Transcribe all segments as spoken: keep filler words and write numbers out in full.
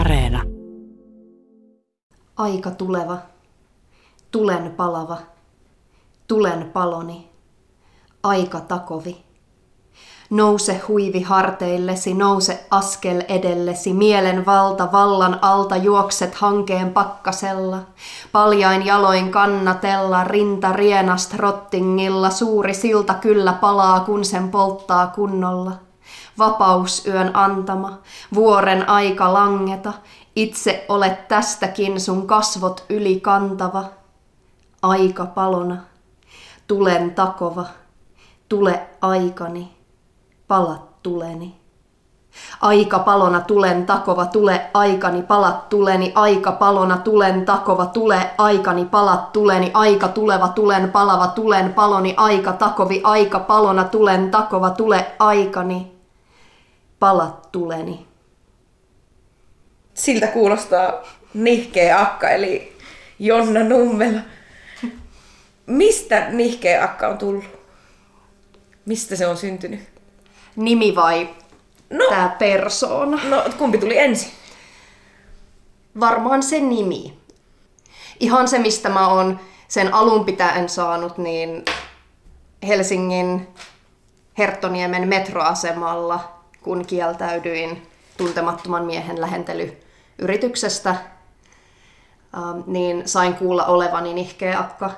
Areena. Aika tuleva, tulen palava, tulen paloni, aika takovi. Nouse huivi harteillesi, nouse askel edellesi, mielen valta vallan alta juokset hankeen pakkasella. Paljain jaloin kannatella, rinta rienast rottingilla, suuri silta kyllä palaa, kun sen polttaa kunnolla. Vapausyön antama, vuoren aika langeta, itse olet tästäkin sun kasvot yli kantava. Aika palona, tulen takova, tule aikani, pala tuleni. Aika palona tulen takova, tule aikani, palat tuleni. Aika palona tulen takova, tule aikani, palat tuleni. Aika tuleva, tulen palava, tulen paloni. Aika takovi, aika palona tulen takova, tule aikani, palat tuleni. Siltä kuulostaa Nihkee akka, eli Jonna Nummela. Mistä Nihkee akka on tullut? Mistä se on syntynyt? Nimi vai no, tämä persoona? No, kumpi tuli ensin? Varmaan se nimi. Ihan se, mistä mä oon sen alun pitäen saanut, niin Helsingin Herttoniemen metroasemalla, kun kieltäydyin tuntemattoman miehen lähentelyyrityksestä, niin sain kuulla olevani nihkeä akka.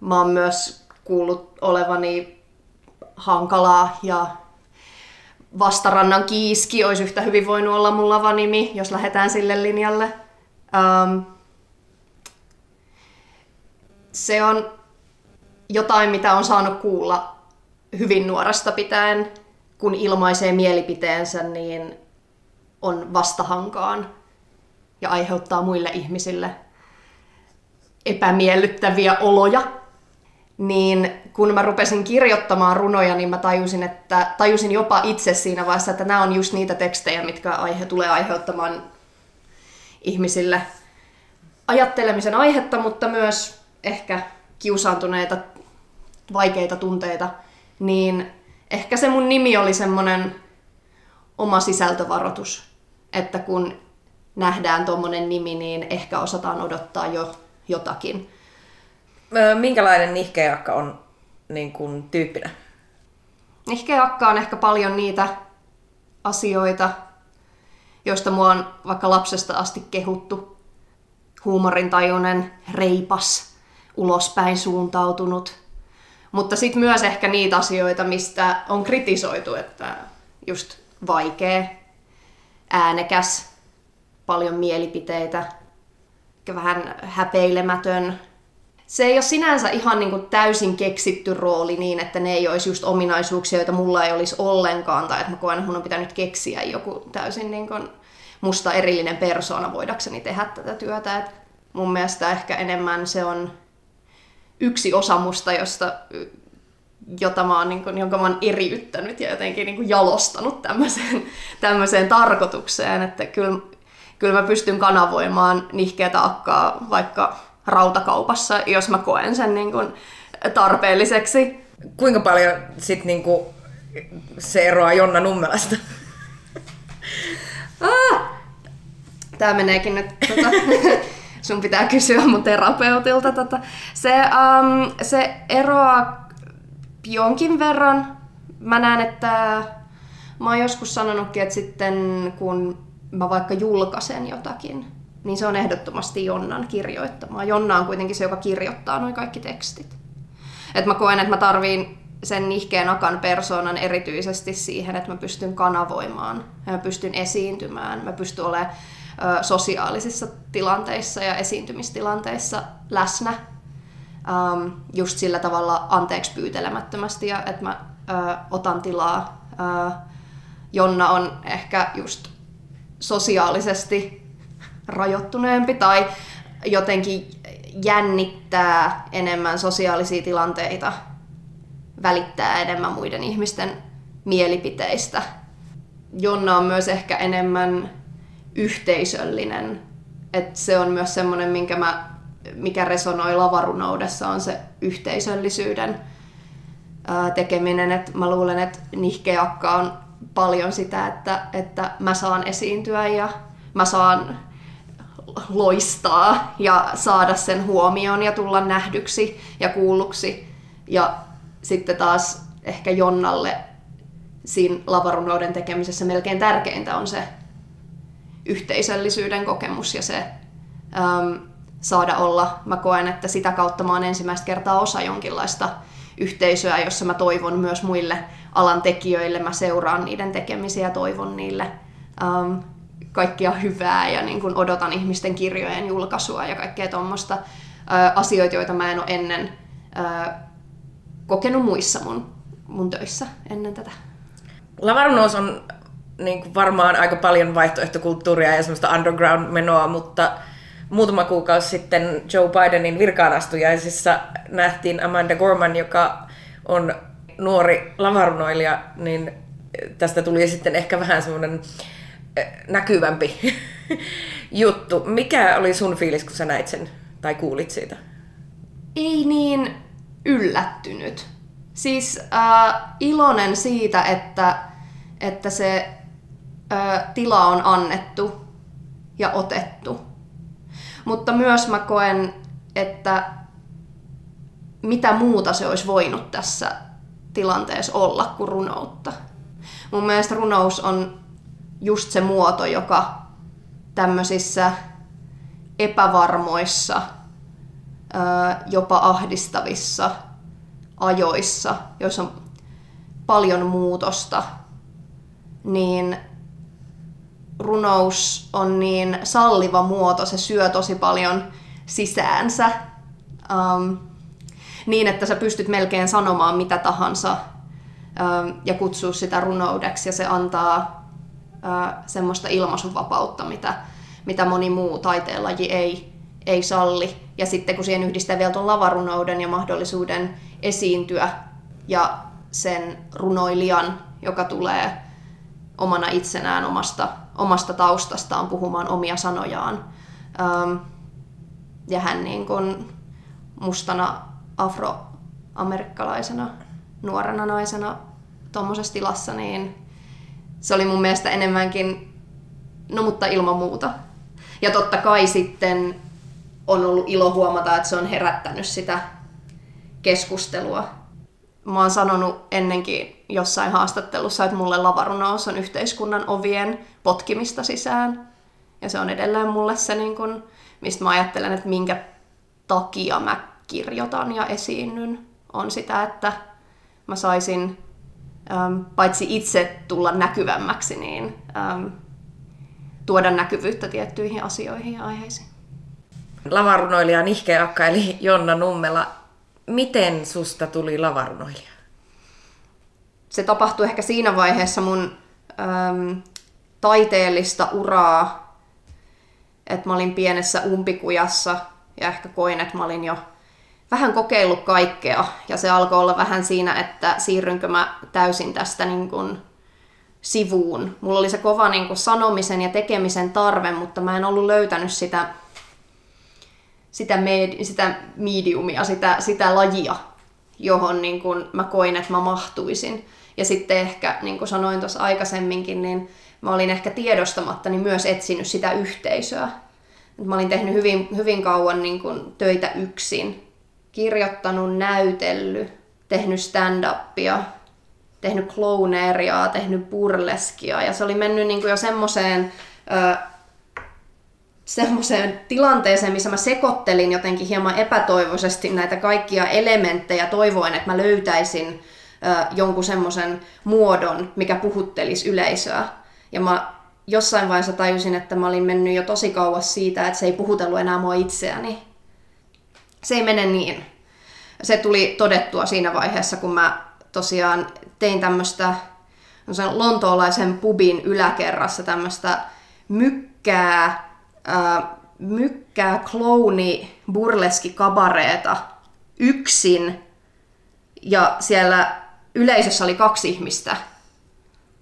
Mä oon myös kuullut olevani hankalaa ja Vastarannan kiiski olisi yhtä hyvin voinut olla mun lavanimi, jos lähdetään sille linjalle. Ähm, se on jotain, mitä on saanut kuulla hyvin nuoresta pitäen, kun ilmaisee mielipiteensä, niin on vastahankaan ja aiheuttaa muille ihmisille epämiellyttäviä oloja. Niin kun mä rupesin kirjoittamaan runoja, niin mä tajusin, että, tajusin jopa itse siinä vaiheessa, että nämä on just niitä tekstejä, mitkä aihe tulee aiheuttamaan ihmisille ajattelemisen aihetta, mutta myös ehkä kiusaantuneita, vaikeita tunteita. Niin ehkä se mun nimi oli semmoinen oma sisältövaroitus, että kun nähdään tommonen nimi, niin ehkä osataan odottaa jo jotakin. Minkälainen nihkeä akka on niin kuin tyyppinä? Nihkeä akka on ehkä paljon niitä asioita, joista mua on vaikka lapsesta asti kehuttu. Huumorintajuinen, reipas, ulospäin suuntautunut. Mutta sitten myös ehkä niitä asioita, mistä on kritisoitu, että just vaikea, äänekäs, paljon mielipiteitä, vähän häpeilemätön. Se ei ole sinänsä ihan niin kuin täysin keksitty rooli niin, että ne ei olisi just ominaisuuksia, joita mulla ei olisi ollenkaan, tai että mä koen, että mun on pitänyt keksiä joku täysin niin kuin musta erillinen persoona voidakseni tehdä tätä työtä. Et mun mielestä ehkä enemmän se on yksi osa musta, josta, jota mä oon, niin kuin, jonka mä oon eriyttänyt ja jotenkin niin kuin jalostanut tämmöiseen, tämmöiseen tarkoitukseen. Että kyllä, kyllä mä pystyn kanavoimaan nihkeätä akkaa vaikka rautakaupassa, jos mä koen sen niin kuin tarpeelliseksi. Kuinka paljon sit niin kuin se eroaa Jonna Nummelasta? Ah! Tää meneekin nyt. Tota, sun pitää kysyä mun terapeutilta. Tota. Se, um, se eroaa jonkin verran. Mä näen, että mä oon joskus sanonutkin, että sitten kun mä vaikka julkaisen jotakin, niin se on ehdottomasti Jonnan kirjoittamaa. Jonna on kuitenkin se, joka kirjoittaa nuo kaikki tekstit. Et mä koen, että mä tarviin sen nihkeen akan persoonan erityisesti siihen, että mä pystyn kanavoimaan, mä pystyn esiintymään, mä pystyn olemaan ö, sosiaalisissa tilanteissa ja esiintymistilanteissa läsnä äm, just sillä tavalla anteeksi pyytelemättömästi, ja että mä ö, otan tilaa. Ö, Jonna on ehkä just sosiaalisesti rajoittuneempi tai jotenkin jännittää enemmän sosiaalisia tilanteita, välittää enemmän muiden ihmisten mielipiteistä. Jonna on myös ehkä enemmän yhteisöllinen. Et se on myös semmoinen, minkä mä, mikä resonoi lavarunoudessa, on se yhteisöllisyyden tekeminen. Et mä luulen, että nihkeä akka on paljon sitä, että, että mä saan esiintyä ja mä saan loistaa ja saada sen huomioon ja tulla nähdyksi ja kuulluksi. Ja sitten taas ehkä Jonnalle siinä lavarunouden tekemisessä melkein tärkeintä on se yhteisöllisyyden kokemus ja se äm, saada olla. Mä koen, että sitä kautta mä oon ensimmäistä kertaa osa jonkinlaista yhteisöä, jossa mä toivon myös muille alan tekijöille. Mä seuraan niiden tekemisiä ja toivon niille äm, kaikkia hyvää ja niin kun odotan ihmisten kirjojen julkaisua ja kaikkea tuommoista asioita, joita mä en ole ennen ää, kokenut muissa mun, mun töissä ennen tätä. Lavarunous on niin kuin varmaan aika paljon vaihtoehtokulttuuria ja semmoista underground-menoa, mutta muutama kuukausi sitten Joe Bidenin virkaanastujaisissa nähtiin Amanda Gorman, joka on nuori lavarunoilija, niin tästä tuli sitten ehkä vähän semmoinen näkyvämpi juttu. Mikä oli sun fiilis, kun sä näit sen tai kuulit siitä? Ei niin yllättynyt. Siis äh, iloinen siitä, että, että se äh, tila on annettu ja otettu. Mutta myös mä koen, että mitä muuta se olisi voinut tässä tilanteessa olla kuin runoutta. Mun mielestä runous on just se muoto, joka tämmöisissä epävarmoissa, jopa ahdistavissa ajoissa, joissa on paljon muutosta, niin runous on niin salliva muoto, se syö tosi paljon sisäänsä, ähm, niin että sä pystyt melkein sanomaan mitä tahansa ähm, ja kutsua sitä runoudeksi, ja se antaa semmoista ilmaisuvapautta, mitä, mitä moni muu taiteenlaji ei, ei salli. Ja sitten kun siihen yhdistää vielä tuon lavarunouden ja mahdollisuuden esiintyä ja sen runoilijan, joka tulee omana itsenään omasta, omasta taustastaan puhumaan omia sanojaan. Ja hän niin kuin mustana afroamerikkalaisena nuorena naisena tuommoisessa tilassa, niin se oli mun mielestä enemmänkin, no mutta ilman muuta. Ja totta kai sitten on ollut ilo huomata, että se on herättänyt sitä keskustelua. Mä oon sanonut ennenkin jossain haastattelussa, että mulle lavarunous on yhteiskunnan ovien potkimista sisään. Ja se on edelleen mulle se, niin kun, mistä mä ajattelen, että minkä takia mä kirjoitan ja esiinnyn, on sitä, että mä saisin paitsi itse tulla näkyvämmäksi, niin äm, tuoda näkyvyyttä tiettyihin asioihin ja aiheisiin. Lavarunoilija Nihkee akka eli Jonna Nummela, miten susta tuli lavarunoilija? Se tapahtui ehkä siinä vaiheessa mun äm, taiteellista uraa, että mä olin pienessä umpikujassa ja ehkä koin, että mä olin jo vähän kokeillut kaikkea, ja se alkoi olla vähän siinä, että siirrynkö mä täysin tästä niin kun sivuun. Mulla oli se kova niin kun sanomisen ja tekemisen tarve, mutta mä en ollut löytänyt sitä, sitä, med, sitä mediumia, sitä, sitä lajia, johon niin kun mä koin, että mä mahtuisin. Ja sitten ehkä, niin kuin sanoin tuossa aikaisemminkin, niin mä olin ehkä tiedostamatta niin myös etsinyt sitä yhteisöä. Mä olin tehnyt hyvin, hyvin kauan niin kun töitä yksin. Kirjoittanut, näytellyt, tehnyt stand-upia, tehnyt clowneeriaa, tehnyt burleskia. Ja se oli mennyt niin kuin jo semmoiseen, ö, semmoiseen tilanteeseen, missä mä sekoittelin jotenkin hieman epätoivoisesti näitä kaikkia elementtejä, toivoen, että mä löytäisin ö, jonkun semmoisen muodon, mikä puhuttelisi yleisöä. Ja mä jossain vaiheessa tajusin, että mä olin mennyt jo tosi kauas siitä, että se ei puhutellut enää mua itseäni. Se ei mene niin. Se tuli todettua siinä vaiheessa, kun mä tosiaan tein tämmöistä lontoolaisen pubin yläkerrassa tämmöistä mykkää, äh, mykkää klouni burleski kabareeta yksin. Ja siellä yleisössä oli kaksi ihmistä.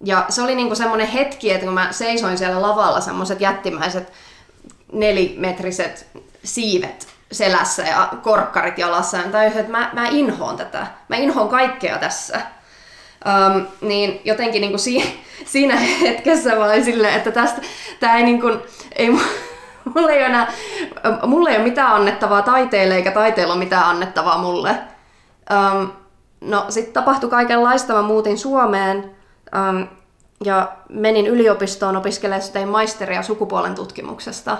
Ja se oli niinku semmoinen hetki, että kun mä seisoin siellä lavalla semmoiset jättimäiset nelimetriset siivet selässä ja korkkarit jalassa, ja tajusin, että mä, mä inhoon tätä. Mä inhoon kaikkea tässä. Öm, niin jotenkin niin kuin si- siinä hetkessä mä olin silleen, että tästä, tää ei niin kuin, ei mulle ei enää, mulle ei ole mitään annettavaa taiteelle, eikä taiteella ole mitään annettavaa mulle. Um, no sit tapahtui kaikenlaista, mä muutin Suomeen um, ja menin yliopistoon opiskelemaan, tein maisteria sukupuolen tutkimuksesta.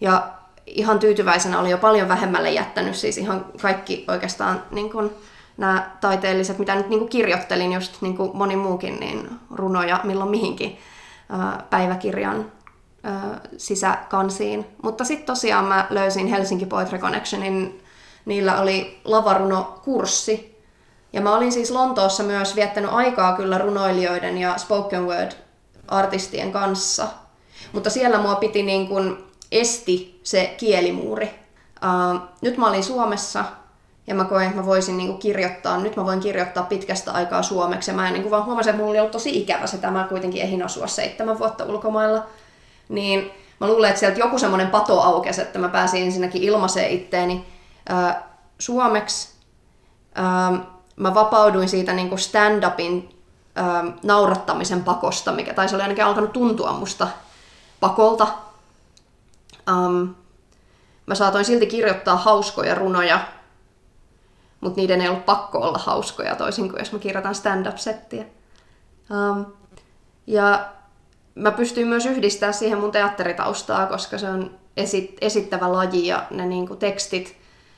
Ja ihan tyytyväisenä oli jo paljon vähemmälle jättänyt siis ihan kaikki oikeastaan niin kun, nämä taiteelliset, mitä nyt niin kun kirjoittelin, just niin kun moni muukin, niin runoja milloin mihinkin päiväkirjan sisäkansiin. Mutta sitten tosiaan mä löysin Helsinki Poetry Connectionin, niillä oli lavarunokurssi. Ja mä olin siis Lontoossa myös viettänyt aikaa kyllä runoilijoiden ja spoken word-artistien kanssa. Mutta siellä mua piti niin kun esti se kielimuuri. Uh, nyt mä olin Suomessa ja mä koin, että mä voisin niinku kirjoittaa, nyt mä voin kirjoittaa pitkästä aikaa suomeksi. Ja mä en niinku vaan huomasin, että mulla oli ollut tosi ikävä se, että mä kuitenkin ehdin asua seitsemän vuotta ulkomailla. Niin mä luulen, että sieltä joku semmoinen pato aukesi, että mä pääsin ensinnäkin ilmaiseen itteeni uh, suomeksi. Uh, mä vapauduin siitä niinku stand-upin uh, naurattamisen pakosta, mikä taisi oli ainakin alkanut tuntua musta pakolta. Um, mä saatoin silti kirjoittaa hauskoja runoja, mutta niiden ei ollut pakko olla hauskoja, toisin kuin jos mä kirjoitan stand-up-settiä. Um, ja mä pystyin myös yhdistämään siihen mun teatteritaustaa, koska se on esi- esittävä laji ja ne niinku tekstit,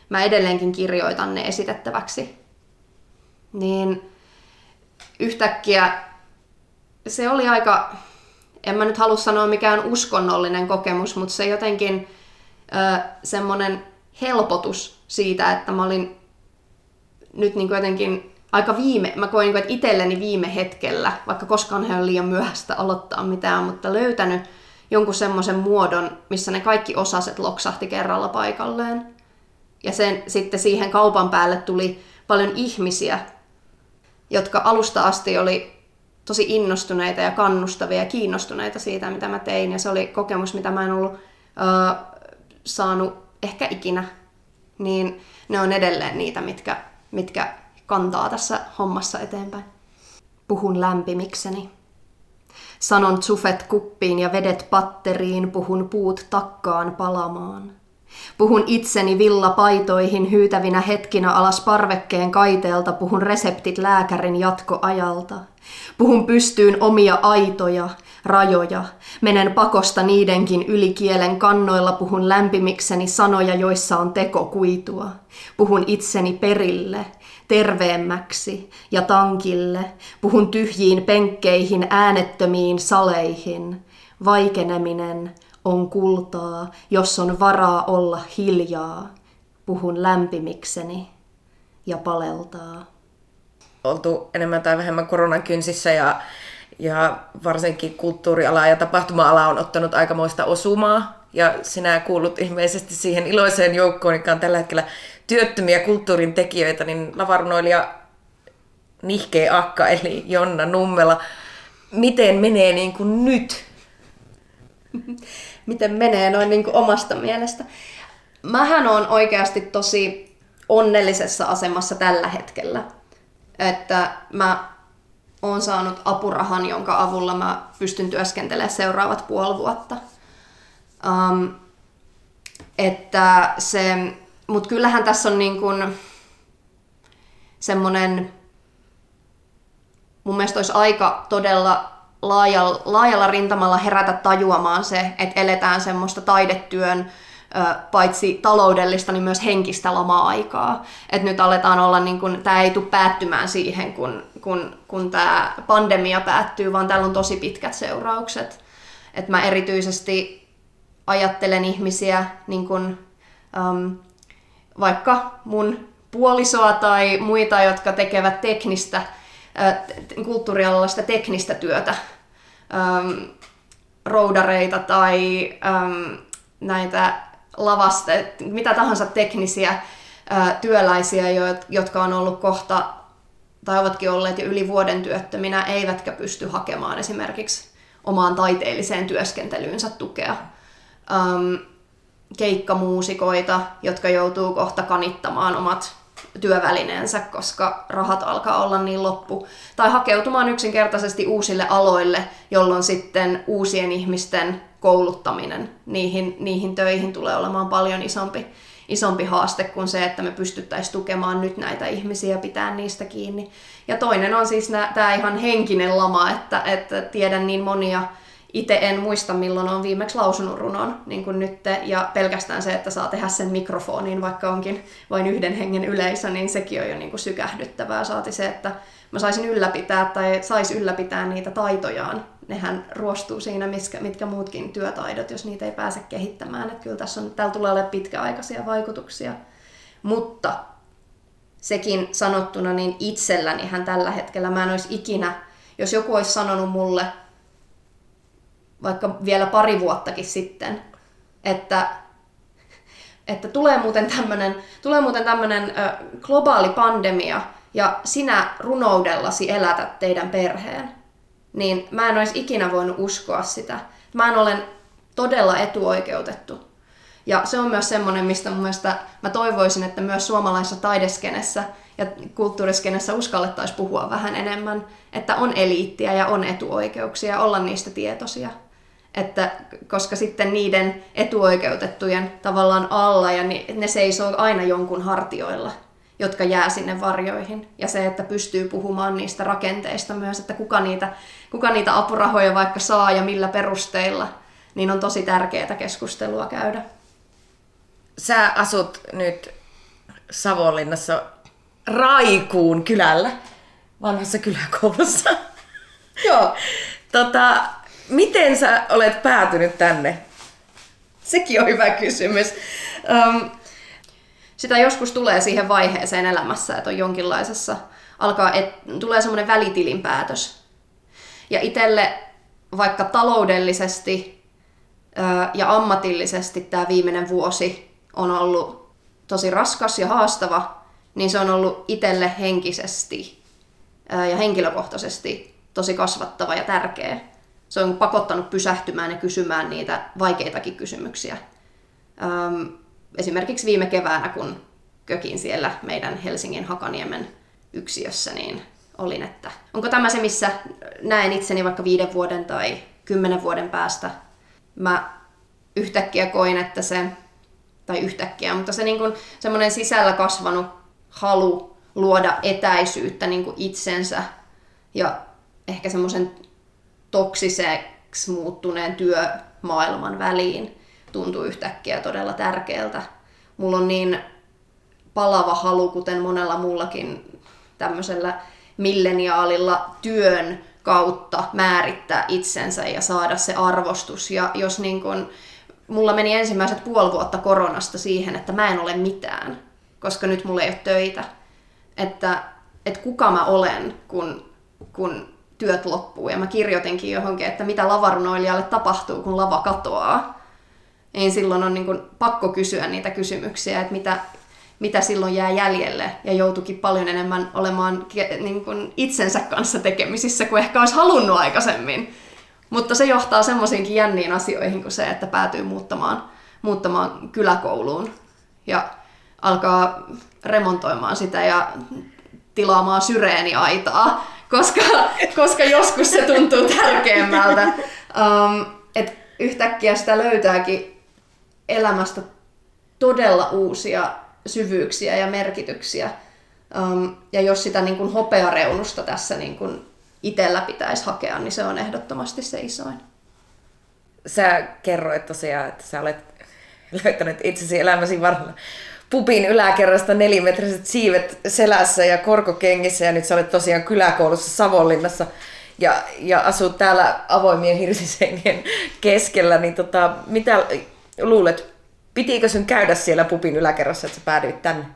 mä edelleenkin kirjoitan ne esitettäväksi. Niin yhtäkkiä se oli aika... En mä nyt halua sanoa mikään uskonnollinen kokemus, mutta se jotenkin ö, semmoinen helpotus siitä, että mä olin nyt niin kuin jotenkin aika viime, mä koin niin kuin, että itselleni viime hetkellä, vaikka koskaan ei ole liian myöhäistä aloittaa mitään, mutta löytänyt jonkun semmoisen muodon, missä ne kaikki osaset loksahti kerralla paikalleen. Ja sen, sitten siihen kaupan päälle tuli paljon ihmisiä, jotka alusta asti oli tosi innostuneita ja kannustavia ja kiinnostuneita siitä, mitä mä tein. Ja se oli kokemus, mitä mä en ollut ö, saanut ehkä ikinä. Niin ne on edelleen niitä, mitkä, mitkä kantaa tässä hommassa eteenpäin. Puhun lämpimikseni. Sanon tsufet kuppiin ja vedet patteriin. Puhun puut takkaan palamaan. Puhun itseni villapaitoihin hyytävinä hetkinä alas parvekkeen kaiteelta. Puhun reseptit lääkärin jatkoajalta. Puhun pystyyn omia aitoja, rajoja. Menen pakosta niidenkin yli kielen kannoilla. Puhun lämpimikseni sanoja, joissa on tekokuitua. Puhun itseni perille, terveemmäksi ja tankille. Puhun tyhjiin penkkeihin, äänettömiin saleihin. Vaikeneminen on kultaa, jos on varaa olla hiljaa. Puhun lämpimikseni ja paleltaa. Oltu enemmän tai vähemmän koronan kynsissä ja, ja varsinkin kulttuuriala ja tapahtuma-ala on ottanut aikamoista osumaa. Ja sinä kuulut ilmeisesti siihen iloiseen joukkoon, joka on tällä hetkellä työttömiä kulttuurin tekijöitä, niin lavarunoilija Nihkee Akka eli Jonna Nummela. Miten menee niin kuin nyt? Miten menee noin niin kuin omasta mielestä? Mähän on oikeasti tosi onnellisessa asemassa tällä hetkellä. Että mä oon saanut apurahan, jonka avulla mä pystyn työskentelemään seuraavat puoli vuotta. Um, että se, mut kyllähän tässä on niin kun semmonen, mun mielestä olisi aika todella laajalla, laajalla rintamalla herätä tajuamaan se, että eletään semmoista taidetyön, paitsi taloudellista, niin myös henkistä loma-aikaa. Et nyt aletaan olla, niin kun, tää ei tule päättymään siihen, kun, kun, kun tää pandemia päättyy, vaan täällä on tosi pitkät seuraukset. Et mä erityisesti ajattelen ihmisiä, niin kun, äm, vaikka mun puolisoa tai muita, jotka tekevät teknistä, äh, kulttuurialalla sitä teknistä työtä, äm, roudareita tai äm, näitä lavasta, mitä tahansa teknisiä ää, työläisiä, jotka on ollut kohta tai ovatkin olleet jo yli vuoden työttöminä, eivätkä pysty hakemaan esimerkiksi omaan taiteelliseen työskentelyynsä tukea. Äm, keikkamuusikoita, jotka joutuu kohta kanittamaan omat työvälineensä, koska rahat alkaa olla niin loppu. Tai hakeutumaan yksinkertaisesti uusille aloille, jolloin sitten uusien ihmisten kouluttaminen niihin, niihin töihin tulee olemaan paljon isompi, isompi haaste kuin se, että me pystyttäisiin tukemaan nyt näitä ihmisiä ja pitää niistä kiinni. Ja toinen on siis tämä ihan henkinen lama, että, että tiedän niin monia. Itse en muista, milloin olen viimeksi lausunut runon, niin kuin nyt, ja pelkästään se, että saa tehdä sen mikrofoniin, vaikka onkin vain yhden hengen yleisö, niin sekin on jo niin kuin sykähdyttävää. Saati se, että mä saisin ylläpitää tai saisi ylläpitää niitä taitojaan. Nehän ruostuu siinä, mitkä, mitkä muutkin työtaidot, jos niitä ei pääse kehittämään. Että kyllä tässä on, täällä tulee olemaan pitkäaikaisia vaikutuksia. Mutta sekin sanottuna, niin itsellänihän tällä hetkellä mä en olisi ikinä, jos joku olisi sanonut mulle, vaikka vielä pari vuottakin sitten, että, että tulee muuten tämmönen, tulee muuten tämmönen ö, globaali pandemia ja sinä runoudellasi elätät teidän perheen, niin mä en olisi ikinä voinut uskoa sitä. Mä en olen todella etuoikeutettu. Ja se on myös semmoinen, mistä mun mielestä mä toivoisin, että myös suomalaisessa taideskenessä ja kulttuuriskenessä uskallettaisiin puhua vähän enemmän, että on eliittiä ja on etuoikeuksia, olla niistä tietoisia. Että, koska sitten niiden etuoikeutettujen tavallaan alla, ja ne seisoo aina jonkun hartioilla, jotka jää sinne varjoihin. Ja se, että pystyy puhumaan niistä rakenteista myös, että kuka niitä, kuka niitä apurahoja vaikka saa ja millä perusteilla, niin on tosi tärkeää keskustelua käydä. Sä asut nyt Savonlinnassa Raikuun kylällä, vanhassa kyläkoulussa. Joo. Tota, miten sä olet päätynyt tänne? Sekin on hyvä kysymys. Um, sitä joskus tulee siihen vaiheeseen elämässä, että on jonkinlaisessa, alkaa et, tulee semmoinen välitilinpäätös. Ja itselle vaikka taloudellisesti ö, ja ammatillisesti tämä viimeinen vuosi on ollut tosi raskas ja haastava, niin se on ollut itselle henkisesti ja henkilökohtaisesti tosi kasvattava ja tärkeä. Se on pakottanut pysähtymään ja kysymään niitä vaikeitakin kysymyksiä. Esimerkiksi viime keväänä, kun kökin siellä meidän Helsingin Hakaniemen yksiössä, niin olin, että onko tämä se, missä näen itseni vaikka viiden vuoden tai kymmenen vuoden päästä. Mä yhtäkkiä koin, että se, tai yhtäkkiä, mutta se niin kuin semmoinen sisällä kasvanut halu luoda etäisyyttä niin kuin itsensä ja ehkä semmoisen toksiseksi muuttuneen työmaailman väliin tuntuu yhtäkkiä todella tärkeältä. Mulla on niin palava halu, kuten monella muullakin tämmöisellä milleniaalilla, työn kautta määrittää itsensä ja saada se arvostus. Ja jos niin kun, mulla meni ensimmäiset puoli vuotta koronasta siihen, että mä en ole mitään, koska nyt mulla ei ole töitä, että, että kuka mä olen, kun, kun työt loppuu. Ja mä kirjoitinkin johonkin, että mitä lavarunoilijalle tapahtuu, kun lava katoaa. Ei silloin on niin kuin pakko kysyä niitä kysymyksiä, että mitä, mitä silloin jää jäljelle. Ja joutuikin paljon enemmän olemaan niin kuin itsensä kanssa tekemisissä, kuin ehkä olisi halunnut aikaisemmin. Mutta se johtaa semmoisiinkin jänniin asioihin kuin se, että päätyy muuttamaan, muuttamaan kyläkouluun. Ja alkaa remontoimaan sitä ja tilaamaan syreeniaitaa, koska, koska joskus se tuntuu tärkeämmältä. Um, et yhtäkkiä sitä löytääkin elämästä todella uusia syvyyksiä ja merkityksiä. Um, ja jos sitä niin kuin hopeareunusta tässä niin kuin itsellä pitäisi hakea, niin se on ehdottomasti se isoin. Sä kerroit tosiaan, että sä olet löytänyt itsesi elämäsi varrella pubin yläkerrasta nelimetriset siivet selässä ja korkokengissä, ja nyt sä olet tosiaan kyläkoulussa Savonlinnassa ja, ja asut täällä avoimien hirsiseinien keskellä, niin tota, mitä luulet, pitikö sun käydä siellä pubin yläkerrassa, että sä päädyit tänne?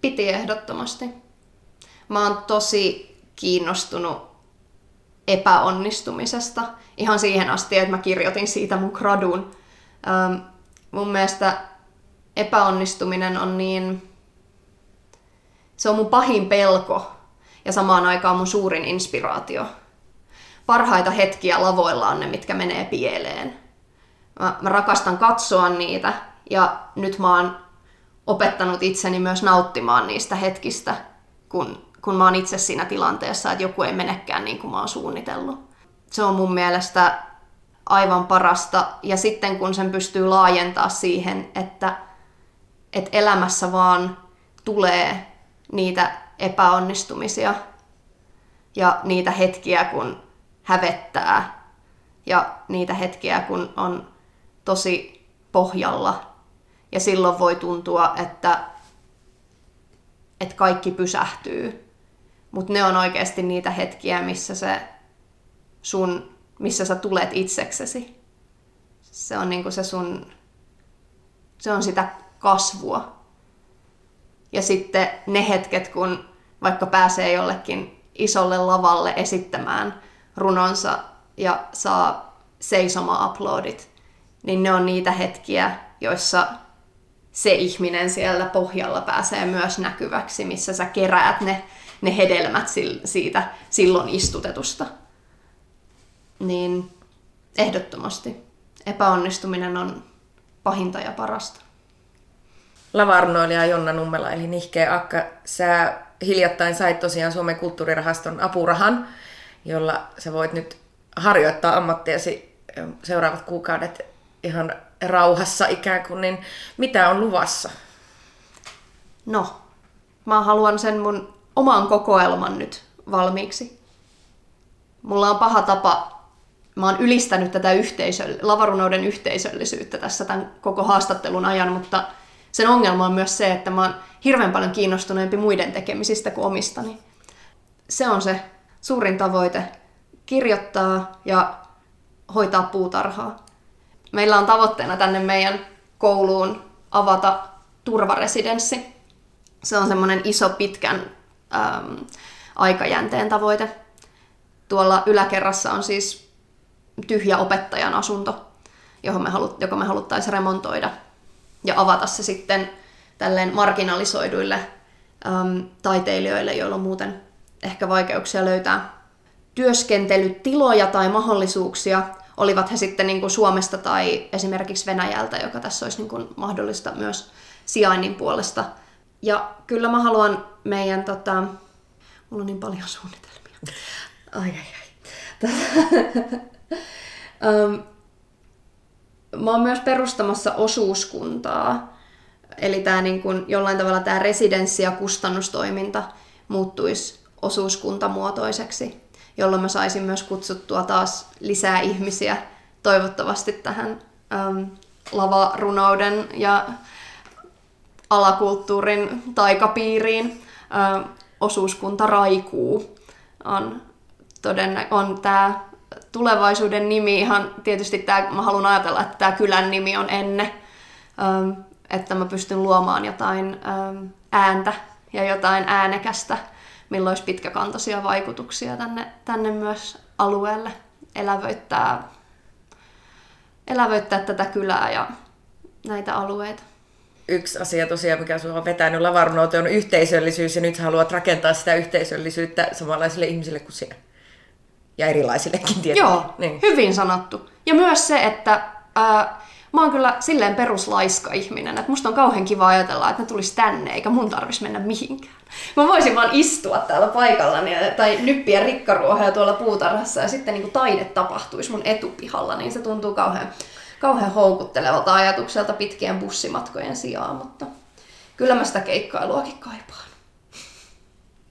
Piti ehdottomasti. Mä oon tosi kiinnostunut epäonnistumisesta, ihan siihen asti, että mä kirjoitin siitä mun gradun. Ähm, mun mielestä epäonnistuminen on niin, se on mun pahin pelko ja samaan aikaan mun suurin inspiraatio. Parhaita hetkiä lavoilla on ne, mitkä menee pieleen. Mä, mä rakastan katsoa niitä ja nyt mä oon opettanut itseni myös nauttimaan niistä hetkistä, kun, kun mä oon itse siinä tilanteessa, että joku ei menekään niin kuin mä oon suunnitellut. Se on mun mielestä aivan parasta. Ja sitten kun sen pystyy laajentaa siihen, että, että elämässä vaan tulee niitä epäonnistumisia ja niitä hetkiä, kun hävettää ja niitä hetkiä, kun on tosi pohjalla. Ja silloin voi tuntua, että, että kaikki pysähtyy. Mutta ne on oikeasti niitä hetkiä, missä, se sun, missä sä tulet itseksesi. Se on, niinku se, sun, se on sitä kasvua. Ja sitten ne hetket, kun vaikka pääsee jollekin isolle lavalle esittämään runonsa ja saa seisoma-uploadit, niin ne on niitä hetkiä, joissa se ihminen siellä pohjalla pääsee myös näkyväksi, missä sä keräät ne, ne hedelmät siitä silloin istutetusta. Niin ehdottomasti. Epäonnistuminen on pahinta ja parasta. Lavarnoilija Jonna Nummela, eli Nihkee akka, sä hiljattain sait tosiaan Suomen kulttuurirahaston apurahan, jolla sä voit nyt harjoittaa ammattiasi seuraavat kuukaudet ihan rauhassa ikään kuin, niin mitä on luvassa? No, mä haluan sen mun oman kokoelman nyt valmiiksi. Mulla on paha tapa, mä oon ylistänyt tätä yhteisöll- lavarunouden yhteisöllisyyttä tässä tämän koko haastattelun ajan, mutta sen ongelma on myös se, että mä oon hirveän paljon kiinnostuneempi muiden tekemisistä kuin omistani. Se on se suurin tavoite, kirjoittaa ja hoitaa puutarhaa. Meillä on tavoitteena tänne meidän kouluun avata turvaresidenssi. Se on semmoinen iso pitkän äm, aikajänteen tavoite. Tuolla yläkerrassa on siis tyhjä opettajan asunto, johon me halut, joka me haluttaisiin remontoida ja avata se sitten tälleen marginalisoiduille äm, taiteilijoille, joilla on muuten ehkä vaikeuksia löytää työskentelytiloja tai mahdollisuuksia, olivat he sitten niin kuin Suomesta tai esimerkiksi Venäjältä, joka tässä olisi niin kuin mahdollista myös sijainnin puolesta. Ja kyllä mä haluan meidän... Tota... Mulla on niin paljon suunnitelmia. Ai ai ai. Mä oon myös perustamassa osuuskuntaa. Eli tää niin kuin jollain tavalla tämä residenssi- ja kustannustoiminta muuttuisi osuuskuntamuotoiseksi, jolloin mä saisin myös kutsuttua taas lisää ihmisiä toivottavasti tähän äm, lavarunouden ja alakulttuurin taikapiiriin. Äm, Osuuskunta Raikuu on, todennä- on tämä tulevaisuuden nimi. Ihan tietysti tää, mä haluan ajatella, että tämä kylän nimi on Enne, äm, että mä pystyn luomaan jotain äm, ääntä ja jotain äänekästä, milloin olisi pitkäkantoisia vaikutuksia tänne, tänne myös alueelle, elävöittää, elävöittää tätä kylää ja näitä alueita. Yksi asia tosiaan, mikä sinua on vetänyt lavarunouteen, on yhteisöllisyys, ja nyt haluat rakentaa sitä yhteisöllisyyttä samanlaisille ihmisille kuin sinä. Ja erilaisillekin tietysti. Joo, niin. Hyvin sanottu. Ja myös se, että ää, mä oon kyllä silleen peruslaiska ihminen, että musta on kauhean kiva ajatella, että mä tulis tänne, eikä mun tarvis mennä mihinkään. Mä voisin vaan istua täällä paikallani tai nyppiä rikkaruohoja tuolla puutarhassa ja sitten niin kuin taide tapahtuisi mun etupihalla, niin se tuntuu kauhean, kauhean houkuttelevalta ajatukselta pitkien bussimatkojen sijaan, mutta kyllä mä sitä keikkailuakin kaipaan.